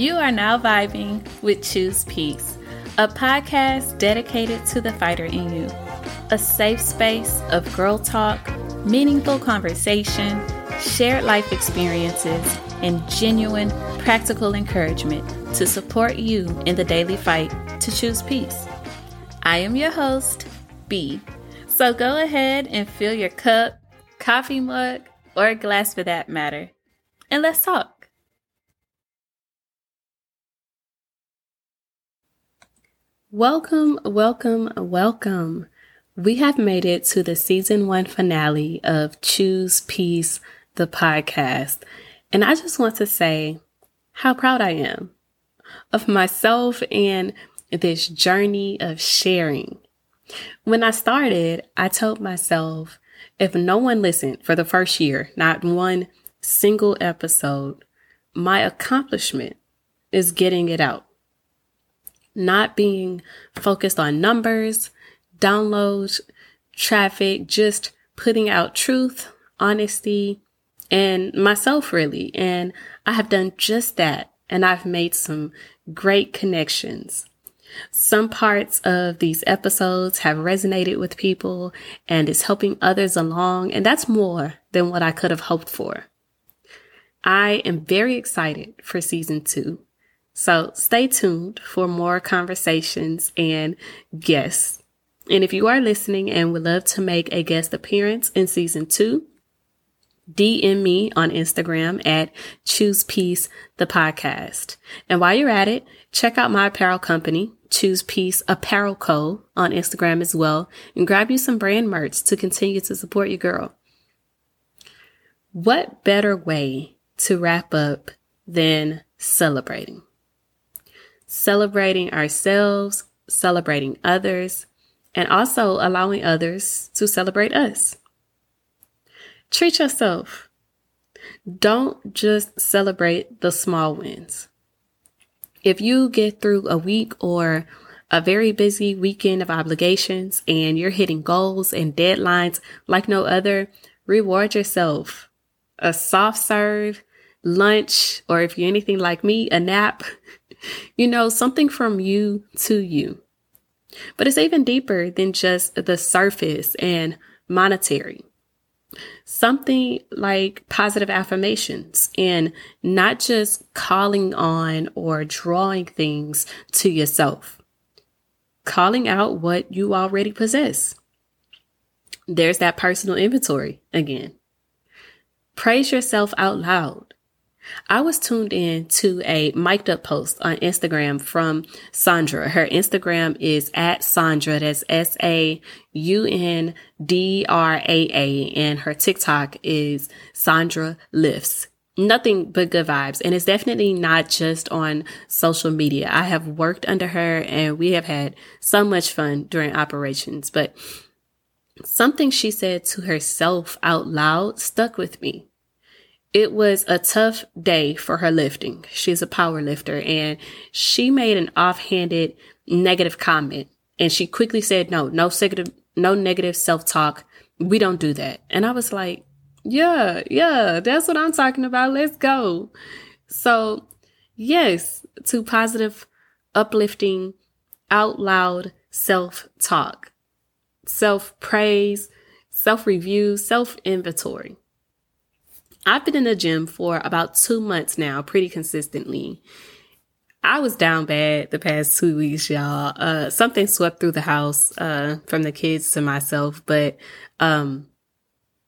You are now vibing with Choose Peace, a podcast dedicated to the fighter in you. A safe space of girl talk, meaningful conversation, shared life experiences, and genuine, practical encouragement to support you in the daily fight to choose peace. I am your host, B. So go ahead and fill your cup, coffee mug, or a glass for that matter, and let's talk. Welcome, welcome, welcome. We have made it to the season 1 finale of Choose Peace, the podcast. And I just want to say how proud I am of myself and this journey of sharing. When I started, I told myself if no one listened for the first year, not one single episode, my accomplishment is getting it out. Not being focused on numbers, downloads, traffic, just putting out truth, honesty, and myself really. And I have done just that. And I've made some great connections. Some parts of these episodes have resonated with people and is helping others along. And that's more than what I could have hoped for. I am very excited for season 2. So stay tuned for more conversations and guests. And if you are listening and would love to make a guest appearance in season 2, DM me on Instagram at Choose Peace the Podcast. And while you're at it, check out my apparel company, Choose Peace Apparel Co, on Instagram as well, and grab you some brand merch to continue to support your girl. What better way to wrap up than celebrating? Celebrating ourselves, celebrating others, and also allowing others to celebrate us. Treat yourself. Don't just celebrate the small wins. If you get through a week or a very busy weekend of obligations and you're hitting goals and deadlines like no other, reward yourself. A soft serve, lunch, or if you're anything like me, a nap. You know, something from you to you. But it's even deeper than just the surface and monetary. Something like positive affirmations and not just calling on or drawing things to yourself. Calling out what you already possess. There's that personal inventory again. Praise yourself out loud. I was tuned in to a mic'd up post on Instagram from Saundra. Her Instagram is at Saundra. That's SAUNDRAA. And her TikTok is Saundra Lifts. Nothing but good vibes. And it's definitely not just on social media. I have worked under her and we have had so much fun during operations. But something she said to herself out loud stuck with me. It was a tough day for her lifting. She's a power lifter and she made an offhanded negative comment and she quickly said, no negative self-talk. We don't do that. And I was like, yeah, that's what I'm talking about. Let's go. So yes, to positive, uplifting, out loud self-talk, self-praise, self-review, self-inventory. I've been in the gym for about 2 months now, pretty consistently. I was down bad the past 2 weeks, y'all. Something swept through the house, from the kids to myself. But, and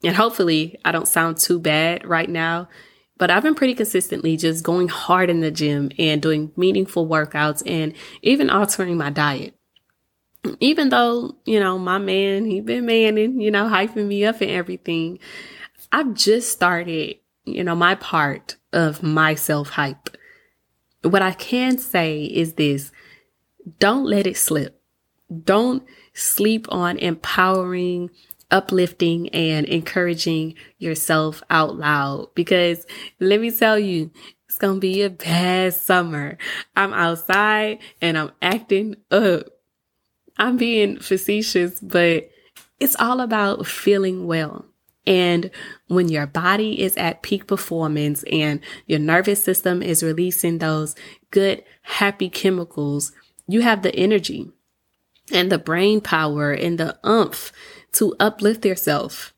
hopefully I don't sound too bad right now, but I've been pretty consistently just going hard in the gym and doing meaningful workouts and even altering my diet. Even though, you know, my man, he been manning, you know, hyping me up and everything. I've just started, you know, my part of my self-hype. What I can say is this. Don't let it slip. Don't sleep on empowering, uplifting, and encouraging yourself out loud. Because let me tell you, it's going to be a bad summer. I'm outside and I'm acting up. I'm being facetious, but it's all about feeling well. And when your body is at peak performance and your nervous system is releasing those good, happy chemicals, you have the energy and the brain power and the oomph to uplift yourself.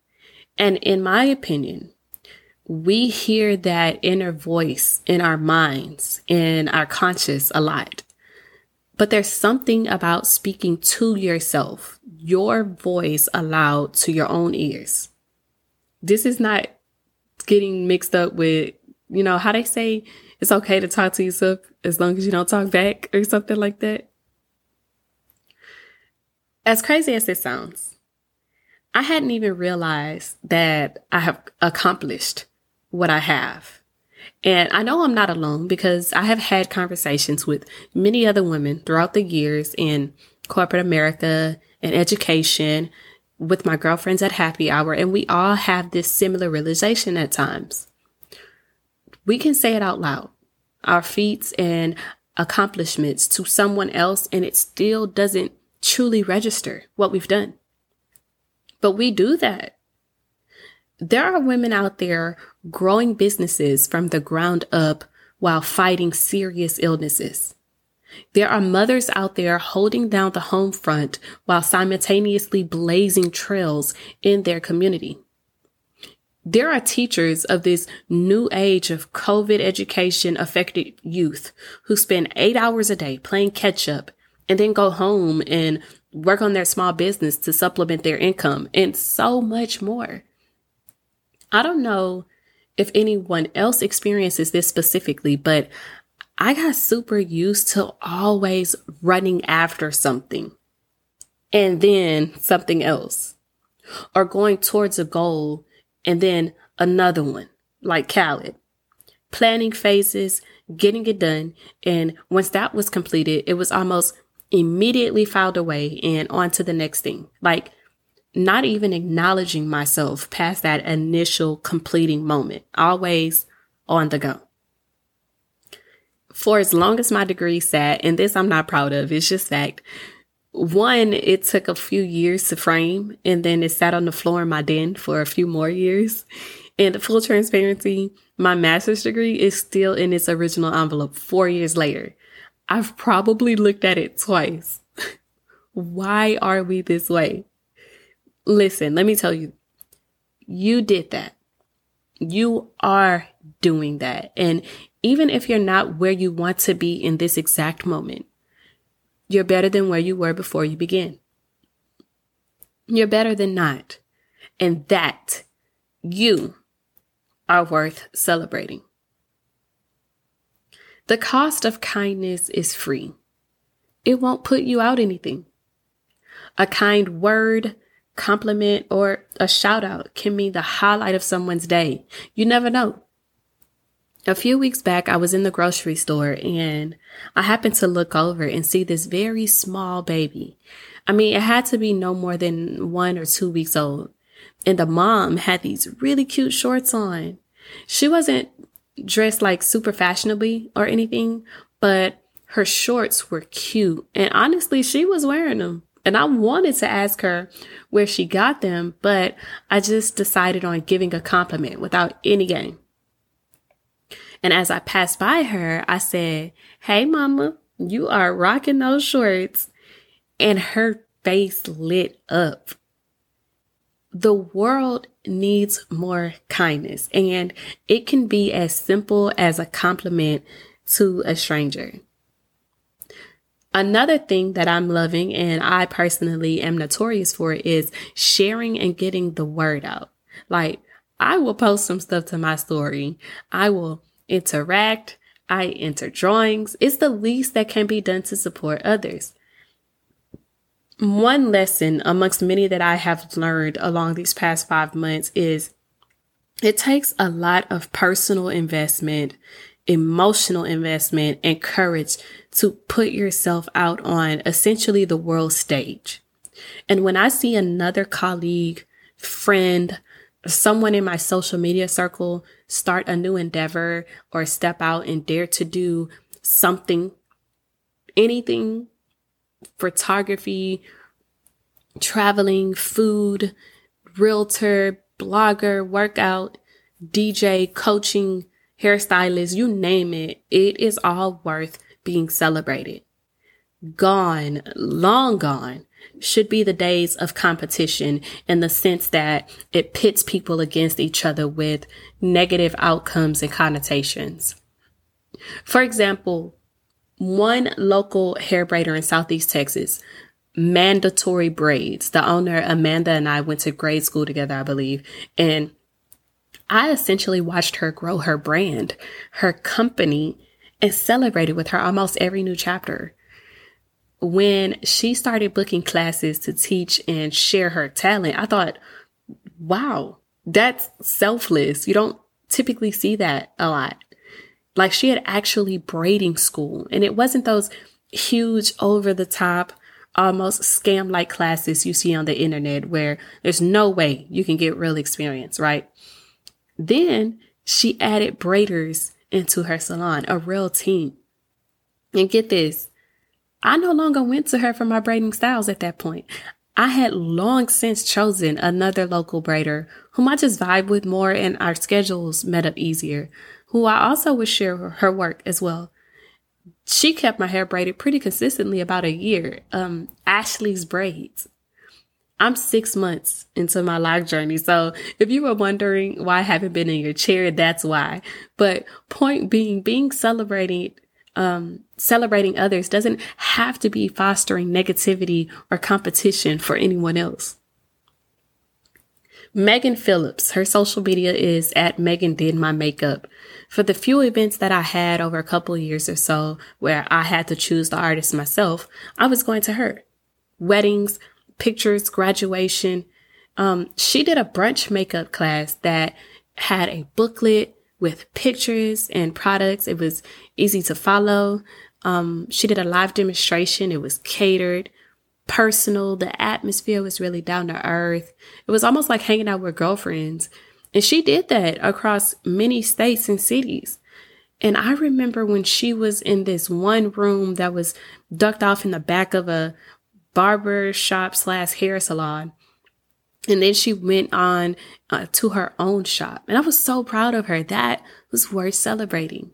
And in my opinion, we hear that inner voice in our minds, in our conscious a lot. But there's something about speaking to yourself, your voice aloud to your own ears. This is not getting mixed up with, you know, how they say it's okay to talk to yourself as long as you don't talk back or something like that. As crazy as it sounds, I hadn't even realized that I have accomplished what I have. And I know I'm not alone because I have had conversations with many other women throughout the years in corporate America and education with my girlfriends at happy hour. And we all have this similar realization at times. We can say it out loud, our feats and accomplishments to someone else, and it still doesn't truly register what we've done. But we do that. There are women out there growing businesses from the ground up while fighting serious illnesses. There are mothers out there holding down the home front while simultaneously blazing trails in their community. There are teachers of this new age of COVID education affected youth who spend 8 hours a day playing catch up and then go home and work on their small business to supplement their income and so much more. I don't know if anyone else experiences this specifically, but I got super used to always running after something and then something else, or going towards a goal and then another one, like Khaled. Planning phases, getting it done, and once that was completed, it was almost immediately filed away and on to the next thing. Like, not even acknowledging myself past that initial completing moment, always on the go. For as long as my degree sat, and this I'm not proud of, it's just fact. One, it took a few years to frame, and then it sat on the floor in my den for a few more years. And full transparency, my master's degree is still in its original envelope 4 years later. I've probably looked at it twice. Why are we this way? Listen, let me tell you, you did that. You are doing that. And even if you're not where you want to be in this exact moment, you're better than where you were before you began. You're better than not. And that you are worth celebrating. The cost of kindness is free. It won't put you out anything. A kind word, compliment, or a shout out can mean the highlight of someone's day. You never know. A few weeks back, I was in the grocery store and I happened to look over and see this very small baby. I mean, it had to be no more than 1 or 2 weeks old. And the mom had these really cute shorts on. She wasn't dressed like super fashionably or anything, but her shorts were cute. And honestly, she was wearing them. And I wanted to ask her where she got them, but I just decided on giving a compliment without any game. And as I passed by her, I said, "Hey, mama, you are rocking those shorts." And her face lit up. The world needs more kindness, and it can be as simple as a compliment to a stranger. Another thing that I'm loving and I personally am notorious for is sharing and getting the word out. Like, I will post some stuff to my story. I will interact. I enter drawings. It's the least that can be done to support others. One lesson amongst many that I have learned along these past 5 months is it takes a lot of personal investment, emotional investment, and courage to put yourself out on essentially the world stage. And when I see another colleague, friend, someone in my social media circle start a new endeavor or step out and dare to do something, anything, photography, traveling, food, realtor, blogger, workout, DJ, coaching, hairstylist, you name it. It is all worth being celebrated. Gone, long gone, should be the days of competition in the sense that it pits people against each other with negative outcomes and connotations. For example, one local hair braider in Southeast Texas, Mandatory Braids, the owner, Amanda, and I went to grade school together, I believe, and I essentially watched her grow her brand, her company, and celebrated with her almost every new chapter. When she started booking classes to teach and share her talent, I thought, wow, that's selfless. You don't typically see that a lot. Like, she had actually braiding school, and it wasn't those huge, over-the-top, almost scam-like classes you see on the internet where there's no way you can get real experience, right? Then she added braiders into her salon, a real team. And get this, I no longer went to her for my braiding styles at that point. I had long since chosen another local braider whom I just vibe with more and our schedules met up easier, who I also would share her work as well. She kept my hair braided pretty consistently about a year. Ashley's braids. I'm 6 months into my life journey, so if you were wondering why I haven't been in your chair, that's why. But point being celebrated. Celebrating others doesn't have to be fostering negativity or competition for anyone else. Megan Phillips, her social media is at Megan Did My Makeup. For the few events that I had over a couple of years or so where I had to choose the artist myself, I was going to her. Weddings, pictures, graduation. She did a brunch makeup class that had a booklet with pictures and products. It was easy to follow. She did a live demonstration. It was catered, personal. The atmosphere was really down to earth. It was almost like hanging out with girlfriends. And she did that across many states and cities. And I remember when she was in this one room that was ducked off in the back of a barber shop / hair salon. And then she went on to her own shop. And I was so proud of her. That was worth celebrating.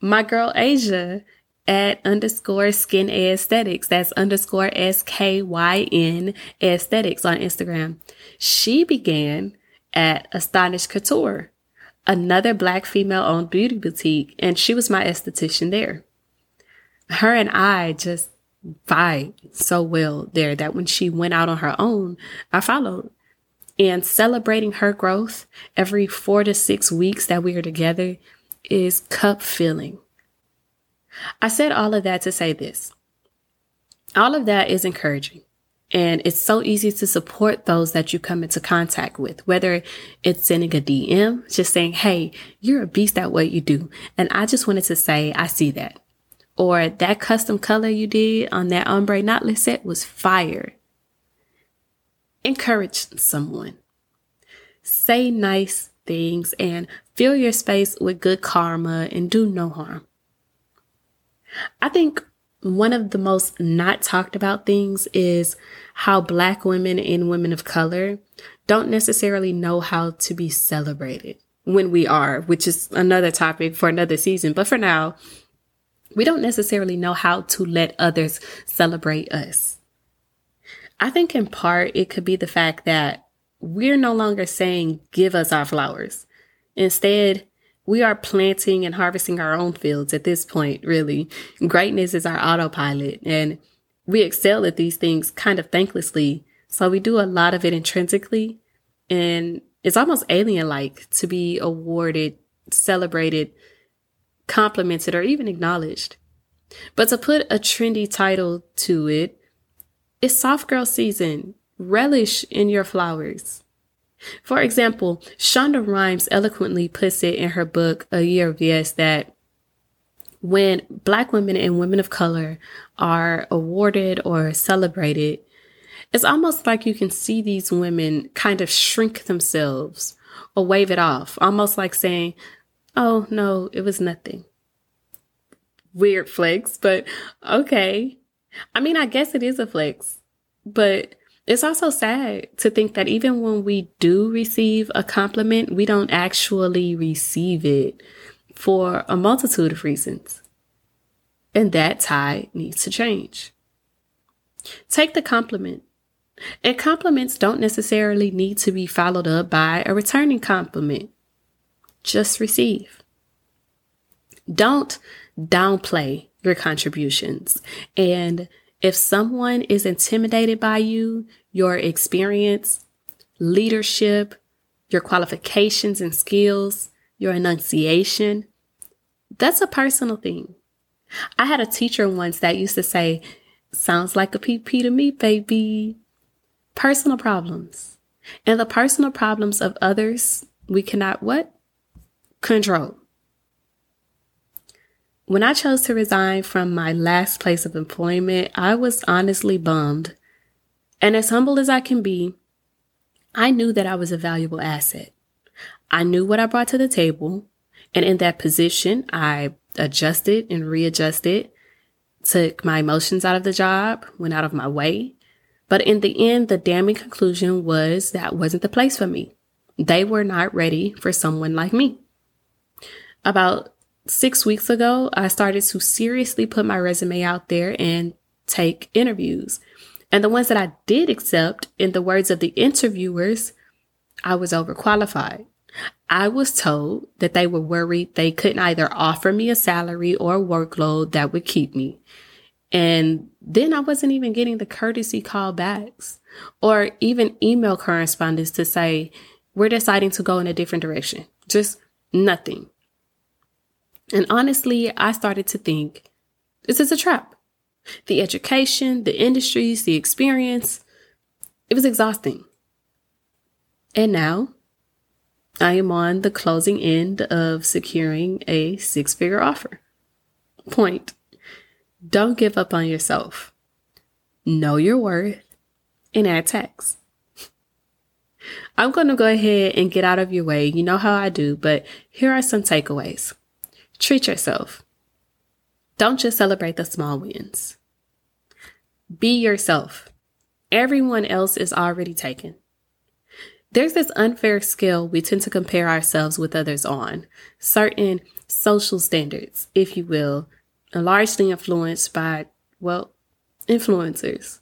My girl Asia at underscore skin aesthetics. That's underscore SKYN aesthetics on Instagram. She began at Astonish Couture, another Black female-owned beauty boutique. And she was my esthetician there. Her and I just vibe so well there that when she went out on her own, I followed. And celebrating her growth every 4 to 6 weeks that we are together is cup filling. I said all of that to say this. All of that is encouraging. And it's so easy to support those that you come into contact with, whether it's sending a DM, just saying, hey, you're a beast at what you do. And I just wanted to say, I see that. Or that custom color you did on that ombre knotlet set was fire. Encourage someone. Say nice things and fill your space with good karma and do no harm. I think one of the most not talked about things is how Black women and women of color don't necessarily know how to be celebrated when we are, which is another topic for another season. But for now, we don't necessarily know how to let others celebrate us. I think in part, it could be the fact that we're no longer saying, give us our flowers. Instead, we are planting and harvesting our own fields at this point, really. Greatness is our autopilot, and we excel at these things kind of thanklessly. So we do a lot of it intrinsically, and it's almost alien-like to be awarded, celebrated, complimented, or even acknowledged. But to put a trendy title to it, it's soft girl season. Relish in your flowers. For example, Shonda Rhimes eloquently puts it in her book, A Year of Yes, that when Black women and women of color are awarded or celebrated, it's almost like you can see these women kind of shrink themselves or wave it off, almost like saying, oh, no, it was nothing. Weird flex, but okay. I mean, I guess it is a flex, but It's also sad to think that even when we do receive a compliment, we don't actually receive it for a multitude of reasons. And that tide needs to change. Take the compliment. And compliments don't necessarily need to be followed up by a returning compliment. Just receive. Don't downplay your contributions. And if someone is intimidated by you, your experience, leadership, your qualifications and skills, your enunciation, that's a personal thing. I had a teacher once that used to say, "Sounds like a PP to me, baby." Personal problems. And the personal problems of others, we cannot what? Control. When I chose to resign from my last place of employment, I was honestly bummed. And as humble as I can be, I knew that I was a valuable asset. I knew what I brought to the table. And in that position, I adjusted and readjusted, took my emotions out of the job, went out of my way. But in the end, the damning conclusion was that wasn't the place for me. They were not ready for someone like me. About 6 weeks ago, I started to seriously put my resume out there and take interviews. And the ones that I did accept, in the words of the interviewers, I was overqualified. I was told that they were worried they couldn't either offer me a salary or a workload that would keep me. And then I wasn't even getting the courtesy call backs or even email correspondence to say, "We're deciding to go in a different direction." Just nothing. And honestly, I started to think, this is a trap. The education, the industries, the experience, it was exhausting. And now I am on the closing end of securing a six-figure offer. Point. Don't give up on yourself. Know your worth and add tax. I'm going to go ahead and get out of your way. You know how I do, but here are some takeaways. Treat yourself. Don't just celebrate the small wins. Be yourself. Everyone else is already taken. There's this unfair scale we tend to compare ourselves with others on, certain social standards, if you will, are largely influenced by, well, influencers.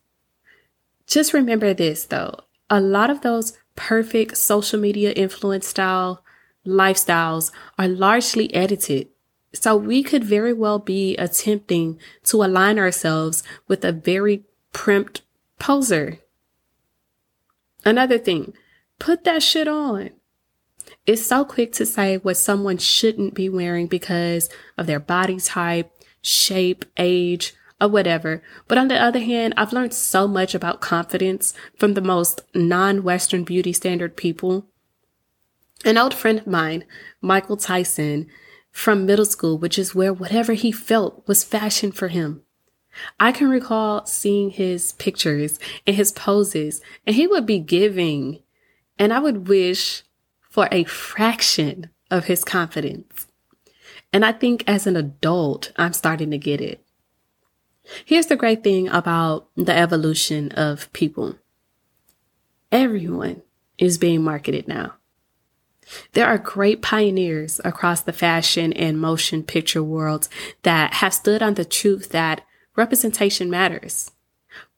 Just remember this, though. A lot of those perfect social media influence style lifestyles are largely edited. So we could very well be attempting to align ourselves with a very primed poser. Another thing, put that shit on. It's so quick to say what someone shouldn't be wearing because of their body type, shape, age, or whatever. But on the other hand, I've learned so much about confidence from the most non-Western beauty standard people. An old friend of mine, Michael Tyson, from middle school would just wear whatever he felt was fashion for him. I can recall seeing his pictures and his poses, and he would be giving, and I would wish for a fraction of his confidence. And I think as an adult, I'm starting to get it. Here's the great thing about the evolution of people. Everyone is being marketed now. There are great pioneers across the fashion and motion picture worlds that have stood on the truth that representation matters.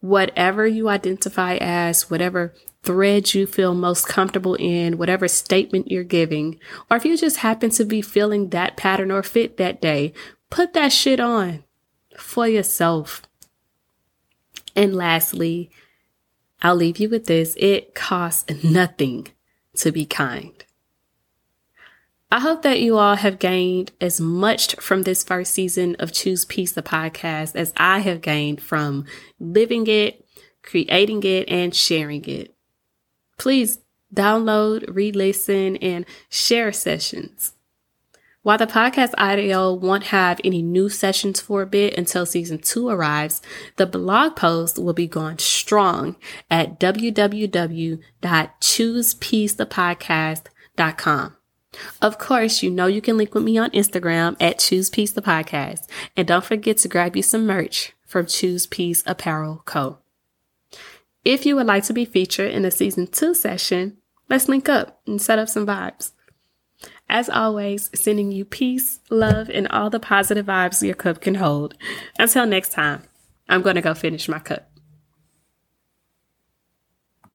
Whatever you identify as, whatever thread you feel most comfortable in, whatever statement you're giving, or if you just happen to be feeling that pattern or fit that day, put that shit on for yourself. And lastly, I'll leave you with this. It costs nothing to be kind. I hope that you all have gained as much from this first season of Choose Peace the Podcast as I have gained from living it, creating it, and sharing it. Please download, re-listen, and share sessions. While the podcast audio won't have any new sessions for a bit until season 2 arrives, the blog post will be going strong at www.choosepeacethepodcast.com. Of course, you know you can link with me on Instagram at Choose Peace the Podcast. And don't forget to grab you some merch from Choose Peace Apparel Co. If you would like to be featured in a season 2 session, let's link up and set up some vibes. As always, sending you peace, love, and all the positive vibes your cup can hold. Until next time, I'm going to go finish my cup.